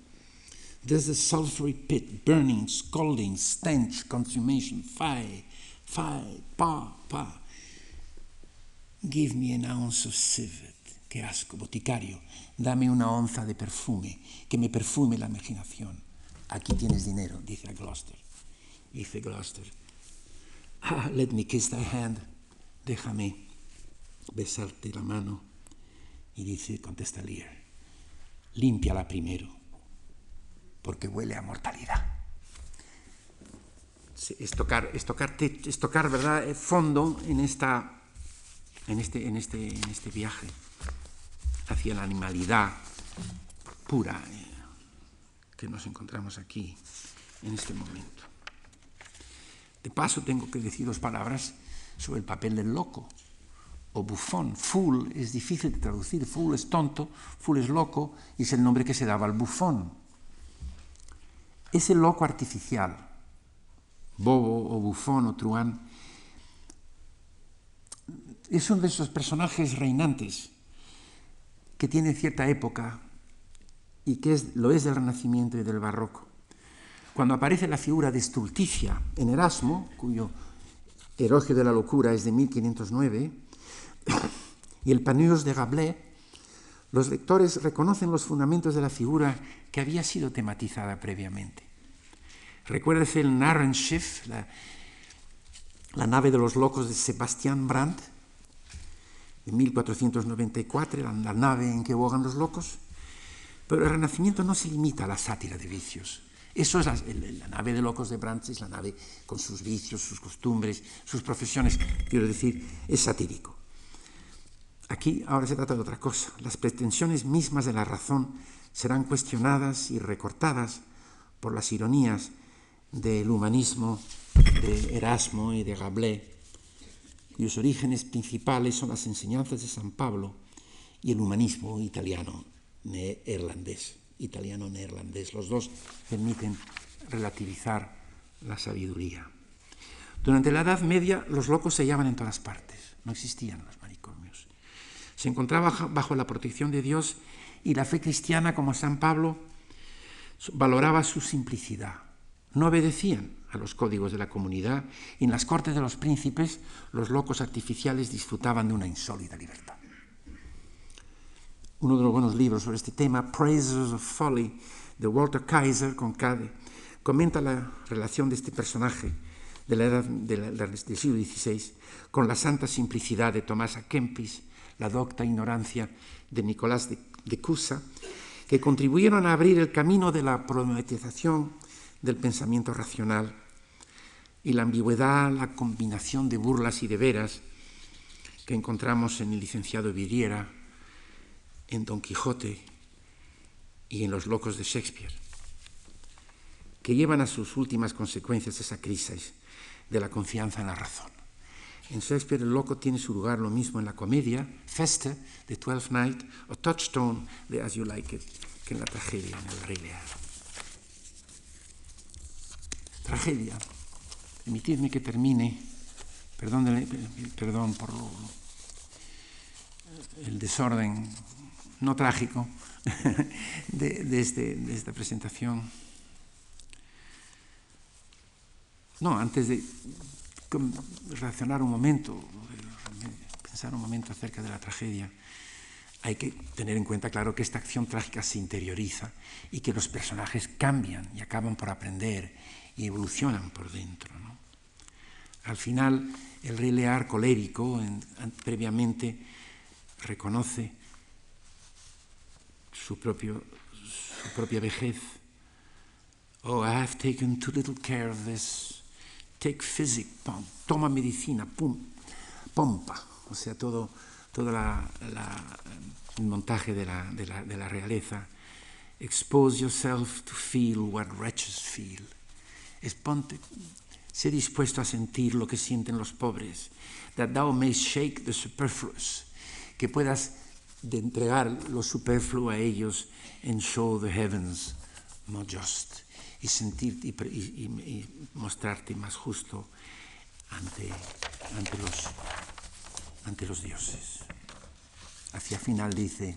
There's the sulfury pit, burning, scalding, stench, consummation, fire, pa. Give me an ounce of civet. Qué asco, boticario, dame una onza de perfume, que me perfume la imaginación. Aquí tienes dinero, dice a Gloucester. Dice Gloucester, ah, let me kiss thy hand, déjame besarte la mano. Y dice, contesta Lear, límpiala primero, porque huele a mortalidad. Sí, es tocar, ¿verdad? El fondo en este viaje hacia la animalidad pura que nos encontramos aquí en este momento. De paso tengo que decir dos palabras sobre el papel del loco o bufón. Fool es difícil de traducir, fool es tonto, fool es loco y es el nombre que se daba al bufón. Es el loco artificial, bobo o bufón o truán. Es uno de esos personajes reinantes que tiene cierta época y que lo es del Renacimiento y del Barroco. Cuando aparece la figura de Stulticia en Erasmo, cuyo Elogio de la locura es de 1509, y el Panurge de Rabelais, los lectores reconocen los fundamentos de la figura que había sido tematizada previamente. Recuérdese el Narrenschiff, la nave de los locos de Sebastián Brandt, en 1494, la nave en que bogan los locos, pero el Renacimiento no se limita a la sátira de vicios. Eso es la nave de locos de Brandt, es la nave con sus vicios, sus costumbres, sus profesiones, quiero decir, es satírico. Aquí ahora se trata de otra cosa. Las pretensiones mismas de la razón serán cuestionadas y recortadas por las ironías del humanismo de Erasmo y de Rabelais, cuyos orígenes principales son las enseñanzas de San Pablo y el humanismo italiano-neerlandés. Los dos permiten relativizar la sabiduría. Durante la Edad Media los locos se hallaban en todas partes, no existían los manicomios. Se encontraba bajo la protección de Dios y la fe cristiana, como San Pablo, valoraba su simplicidad. No obedecían a los códigos de la comunidad y en las cortes de los príncipes los locos artificiales disfrutaban de una insólita libertad. Uno de los buenos libros sobre este tema, Praises of Folly, de Walter Kaiser, comenta la relación de este personaje del siglo XVI con la santa simplicidad de Tomás a Kempis, la docta ignorancia de Nicolás de Cusa, que contribuyeron a abrir el camino de la problematización del pensamiento racional y la ambigüedad, la combinación de burlas y de veras que encontramos en el licenciado Viriera, en Don Quijote y en los locos de Shakespeare, que llevan a sus últimas consecuencias esa crisis de la confianza en la razón. En Shakespeare el loco tiene su lugar lo mismo en la comedia, Feste, de Twelfth Night, o Touchstone, de As You Like It, que en la tragedia, en el Rey Lear. Tragedia. Permitidme que termine, perdón por el desorden no trágico de esta presentación. No, antes de pensar un momento acerca de la tragedia, hay que tener en cuenta, claro, que esta acción trágica se interioriza y que los personajes cambian y acaban por aprender y evolucionan por dentro, ¿no? Al final, el Rey Lear colérico, previamente, reconoce su propia vejez, Oh, I have taken too little care of this. Take physic, pom, toma medicina, pum, pompa. O sea, todo el montaje de la realeza. Expose yourself to feel what wretches feel. Sé dispuesto a sentir lo que sienten los pobres. That thou mayst shake the superfluous. Que puedas de entregar lo superfluo a ellos and show the heavens more just. Y sentirte y mostrarte más justo ante los dioses. Hacia final dice,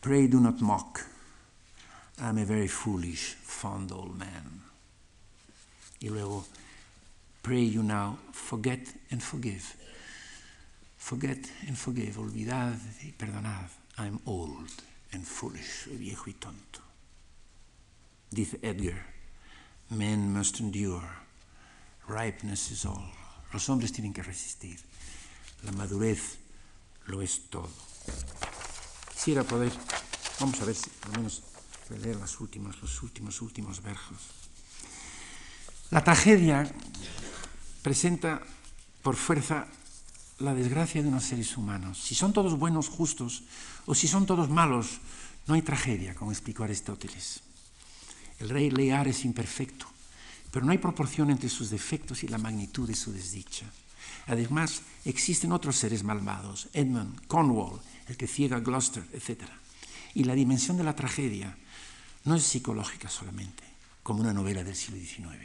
pray do not mock. I'm a very foolish, fond old man. Y luego, pray you now, forget and forgive. Forget and forgive, olvidad y perdonad. I'm old and foolish, soy viejo y tonto. Dice Edgar, men must endure, ripeness is all. Los hombres tienen que resistir, la madurez lo es todo. Quisiera poder, vamos a ver si por lo menos leer los últimos versos. La tragedia presenta por fuerza la desgracia de unos seres humanos. Si son todos buenos, justos, o si son todos malos, no hay tragedia, como explicó Aristóteles. El rey Lear es imperfecto, pero no hay proporción entre sus defectos y la magnitud de su desdicha. Además, existen otros seres malvados, Edmund, Cornwall, el que ciega a Gloucester, etc. Y la dimensión de la tragedia no es psicológica solamente, como una novela del siglo XIX.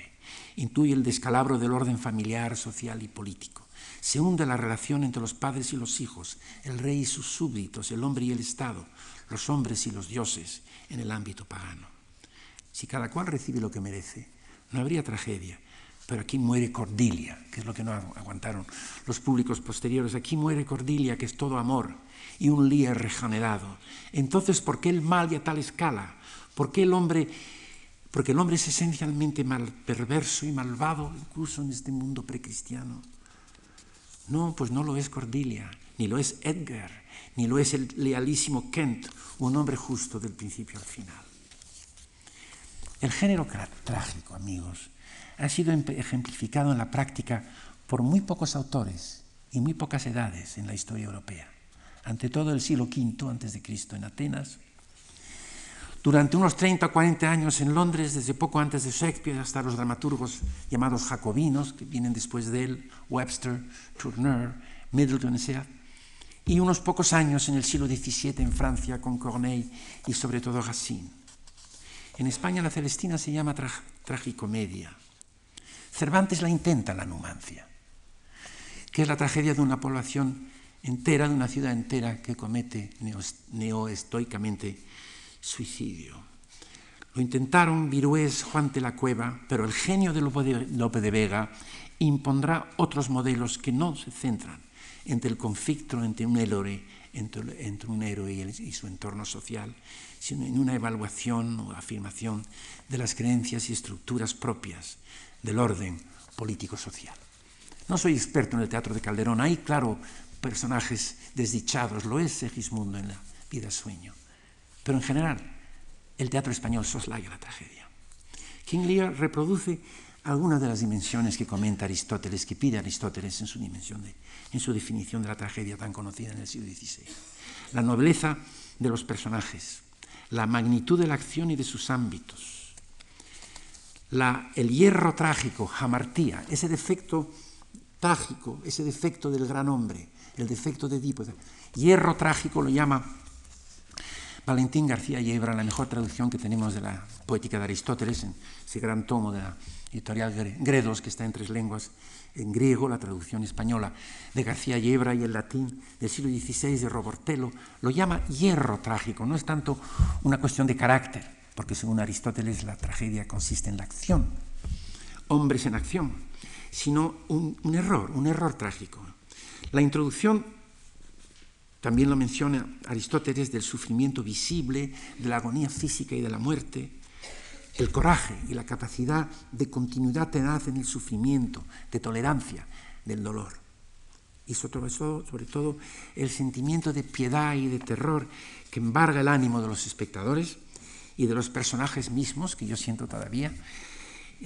Intuye el descalabro del orden familiar, social y político. Se hunde la relación entre los padres y los hijos, el rey y sus súbditos, el hombre y el Estado, los hombres y los dioses en el ámbito pagano. Si cada cual recibe lo que merece, no habría tragedia, pero aquí muere Cordelia, que es lo que no aguantaron los públicos posteriores. Aquí muere Cordelia, que es todo amor, y un Lear regenerado. Entonces, ¿por qué el mal y a tal escala? ¿Por qué el hombre? Porque el hombre es esencialmente perverso y malvado, incluso en este mundo precristiano. No, pues no lo es Cordelia, ni lo es Edgar, ni lo es el lealísimo Kent, un hombre justo del principio al final. El género trágico, amigos, ha sido ejemplificado en la práctica por muy pocos autores y muy pocas edades en la historia europea. Ante todo el siglo V a.C. en Atenas, durante unos 30 o 40 años en Londres, desde poco antes de Shakespeare hasta los dramaturgos llamados jacobinos, que vienen después de él, Webster, Turner, Middleton, etc., y unos pocos años en el siglo XVII en Francia con Corneille y sobre todo Racine. En España la Celestina se llama tragicomedia. Cervantes la intenta, la Numancia, que es la tragedia de una población entera, de una ciudad entera que comete neoestoicamente suicidio. Lo intentaron Virués, Juan de la Cueva, pero el genio de Lope de Vega impondrá otros modelos que no se centran entre el conflicto entre un héroe y su entorno social, sino en una evaluación o afirmación de las creencias y estructuras propias del orden político-social. No soy experto en el teatro de Calderón, hay, claro, personajes desdichados, lo es Segismundo en La vida sueño. Pero en general, el teatro español soslaya la tragedia. King Lear reproduce algunas de las dimensiones que comenta Aristóteles, que pide Aristóteles en su definición de la tragedia tan conocida en el siglo XVI. La nobleza de los personajes, la magnitud de la acción y de sus ámbitos, el hierro trágico, hamartía, ese defecto trágico, ese defecto del gran hombre, el defecto de Edipo. Hierro trágico lo llama Valentín García Yebra, la mejor traducción que tenemos de la poética de Aristóteles, en ese gran tomo de la editorial Gredos, que está en tres lenguas, en griego, la traducción española de García Yebra y el latín del siglo XVI de Robortello, lo llama hierro trágico. No es tanto una cuestión de carácter, porque según Aristóteles la tragedia consiste en la acción, hombres en acción, sino un error trágico. La introducción también lo menciona Aristóteles del sufrimiento visible, de la agonía física y de la muerte, el coraje y la capacidad de continuidad tenaz en el sufrimiento, de tolerancia del dolor. Y sobre todo el sentimiento de piedad y de terror que embarga el ánimo de los espectadores y de los personajes mismos, que yo siento todavía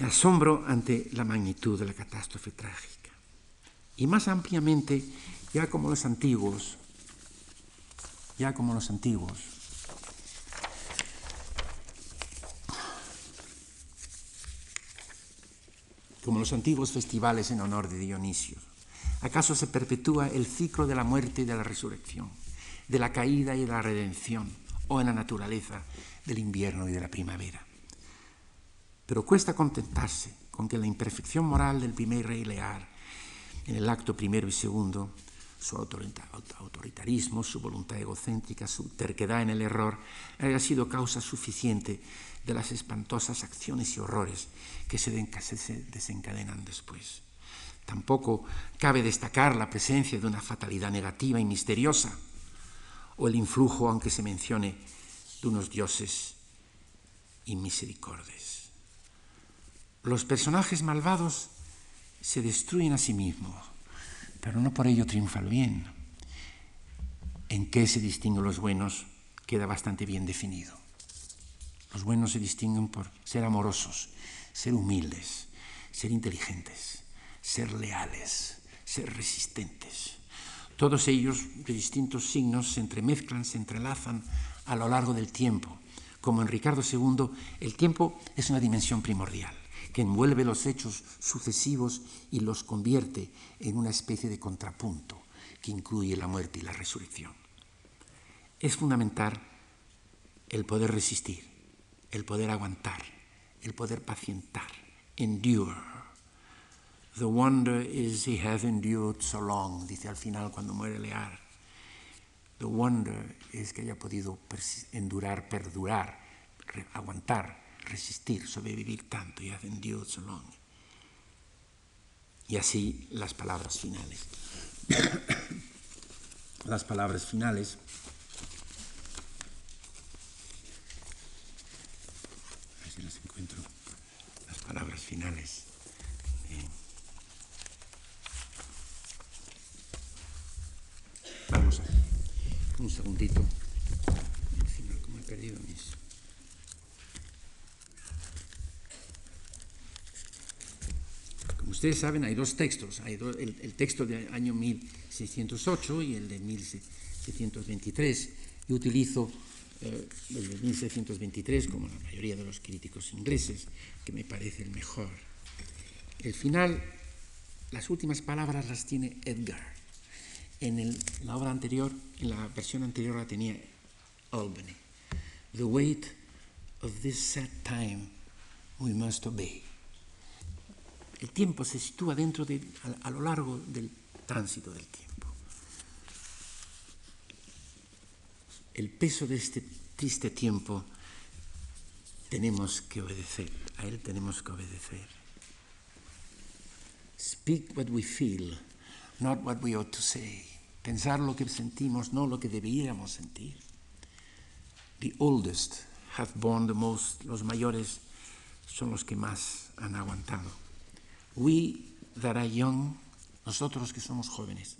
asombro ante la magnitud de la catástrofe trágica. Y más ampliamente, ya como los antiguos, como los antiguos festivales en honor de Dionisio, ¿acaso se perpetúa el ciclo de la muerte y de la resurrección, de la caída y de la redención, o en la naturaleza del invierno y de la primavera? Pero cuesta contentarse con que la imperfección moral del primer rey Lear, en el acto primero y segundo, su autoritarismo, su voluntad egocéntrica, su terquedad en el error, haya sido causa suficiente de las espantosas acciones y horrores que se desencadenan después. Tampoco cabe destacar la presencia de una fatalidad negativa y misteriosa, o el influjo, aunque se mencione, de unos dioses inmisericordes. Los personajes malvados se destruyen a sí mismos, pero no por ello triunfa el bien. ¿En qué se distinguen los buenos? Queda bastante bien definido. Los buenos se distinguen por ser amorosos, ser humildes, ser inteligentes, ser leales, ser resistentes. Todos ellos, de distintos signos, se entremezclan, se entrelazan a lo largo del tiempo. Como en Ricardo II, el tiempo es una dimensión primordial que envuelve los hechos sucesivos y los convierte en una especie de contrapunto que incluye la muerte y la resurrección. Es fundamental el poder resistir, el poder aguantar, el poder pacientar, endure. The wonder is he hath endured so long, dice al final cuando muere Lear. The wonder es que haya podido endurar, perdurar, aguantar, resistir, sobrevivir tanto, y hath endured so long. Y así las palabras finales. Las palabras finales. A ver si las encuentro. Las palabras finales. Vamos a ver. Un segundito. Al final, como he perdido mis... Ustedes saben, hay dos textos, el texto del año 1608 y el de 1623. Yo utilizo el de 1623 como la mayoría de los críticos ingleses, que me parece el mejor. El final, las últimas palabras las tiene Edgar. En la obra anterior, en la versión anterior la tenía Albany. The weight of this sad time we must obey. El tiempo se sitúa dentro de, a lo largo del tránsito del tiempo. El peso de este triste tiempo tenemos que obedecer, a él tenemos que obedecer. Speak what we feel, not what we ought to say. Pensar lo que sentimos, no lo que deberíamos sentir. The oldest have borne the most. Los mayores son los que más han aguantado. We that are young, nosotros que somos jóvenes,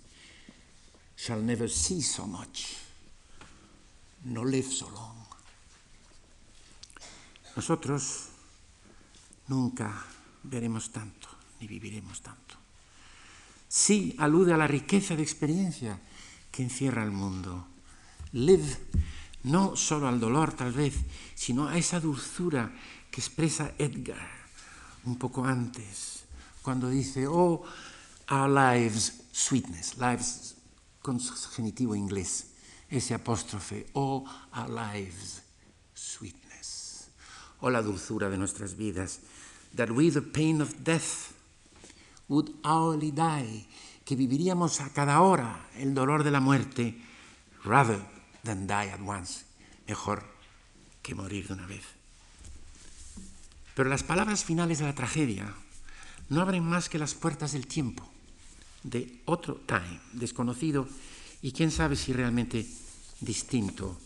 shall never see so much, nor live so long. Nosotros nunca veremos tanto, ni viviremos tanto. Sí, alude a la riqueza de experiencia que encierra el mundo. Live, no solo al dolor tal vez, sino a esa dulzura que expresa Edgar un poco antes, cuando dice, oh, our lives, sweetness, lives con genitivo inglés, ese apóstrofe, oh, our lives, sweetness, o la dulzura de nuestras vidas, that we the pain of death would hourly die, que viviríamos a cada hora el dolor de la muerte, rather than die at once, mejor que morir de una vez. Pero las palabras finales de la tragedia no abren más que las puertas del tiempo, de otro time, desconocido, y quién sabe si realmente distinto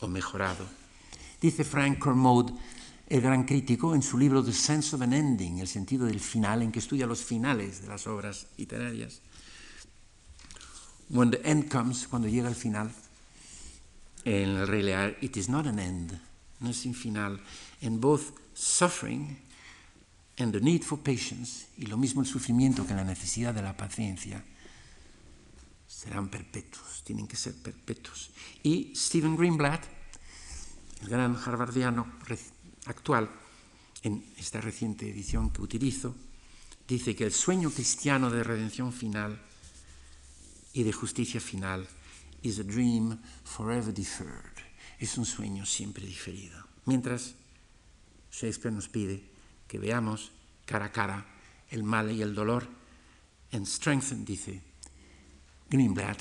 o mejorado. Dice Frank Kermode, el gran crítico, en su libro The Sense of an Ending, el sentido del final, en que estudia los finales de las obras literarias. When the end comes, cuando llega el final, en el Rey Lear, it is not an end, no sin final, en both suffering and the need for patience, y lo mismo el sufrimiento que la necesidad de la paciencia, serán perpetuos, tienen que ser perpetuos. Y Stephen Greenblatt, el gran harvardiano actual, en esta reciente edición que utilizo, dice que el sueño cristiano de redención final y de justicia final is a dream forever deferred. Es un sueño siempre diferido. Mientras Shakespeare nos pide que veamos cara a cara el mal y el dolor and strengthen, dice Greenblatt,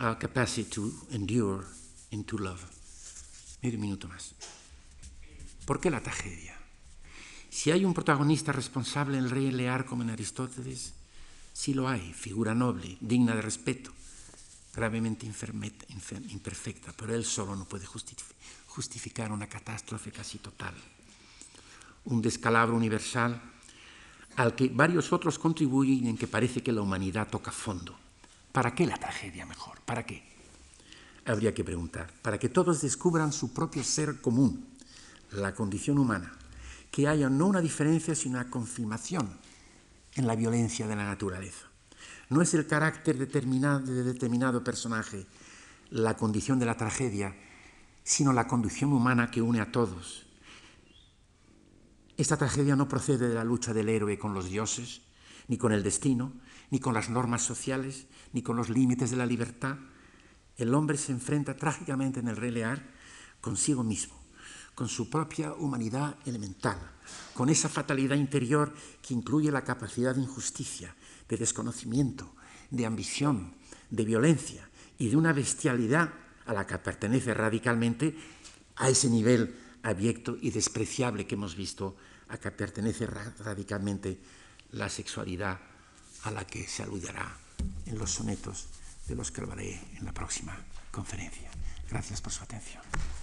our capacity to endure and to love. Mire un minuto más. ¿Por qué la tragedia? Si hay un protagonista responsable, el rey Lear, como en Aristóteles, sí lo hay, figura noble, digna de respeto, gravemente imperfecta, pero él solo no puede justificar una catástrofe casi total, un descalabro universal al que varios otros contribuyen y en que parece que la humanidad toca fondo. ¿Para qué la tragedia mejor? ¿Para qué? Habría que preguntar. Para que todos descubran su propio ser común, la condición humana, que haya no una diferencia sino una confirmación en la violencia de la naturaleza. No es el carácter de determinado personaje la condición de la tragedia, sino la condición humana que une a todos. Esta tragedia no procede de la lucha del héroe con los dioses, ni con el destino, ni con las normas sociales, ni con los límites de la libertad. El hombre se enfrenta trágicamente en el Rey Lear consigo mismo, con su propia humanidad elemental, con esa fatalidad interior que incluye la capacidad de injusticia, de desconocimiento, de ambición, de violencia y de una bestialidad a la que pertenece radicalmente a ese nivel abyecto y despreciable que hemos visto, a que pertenece radicalmente la sexualidad a la que se aludirá en los sonetos de los que hablaré en la próxima conferencia. Gracias por su atención.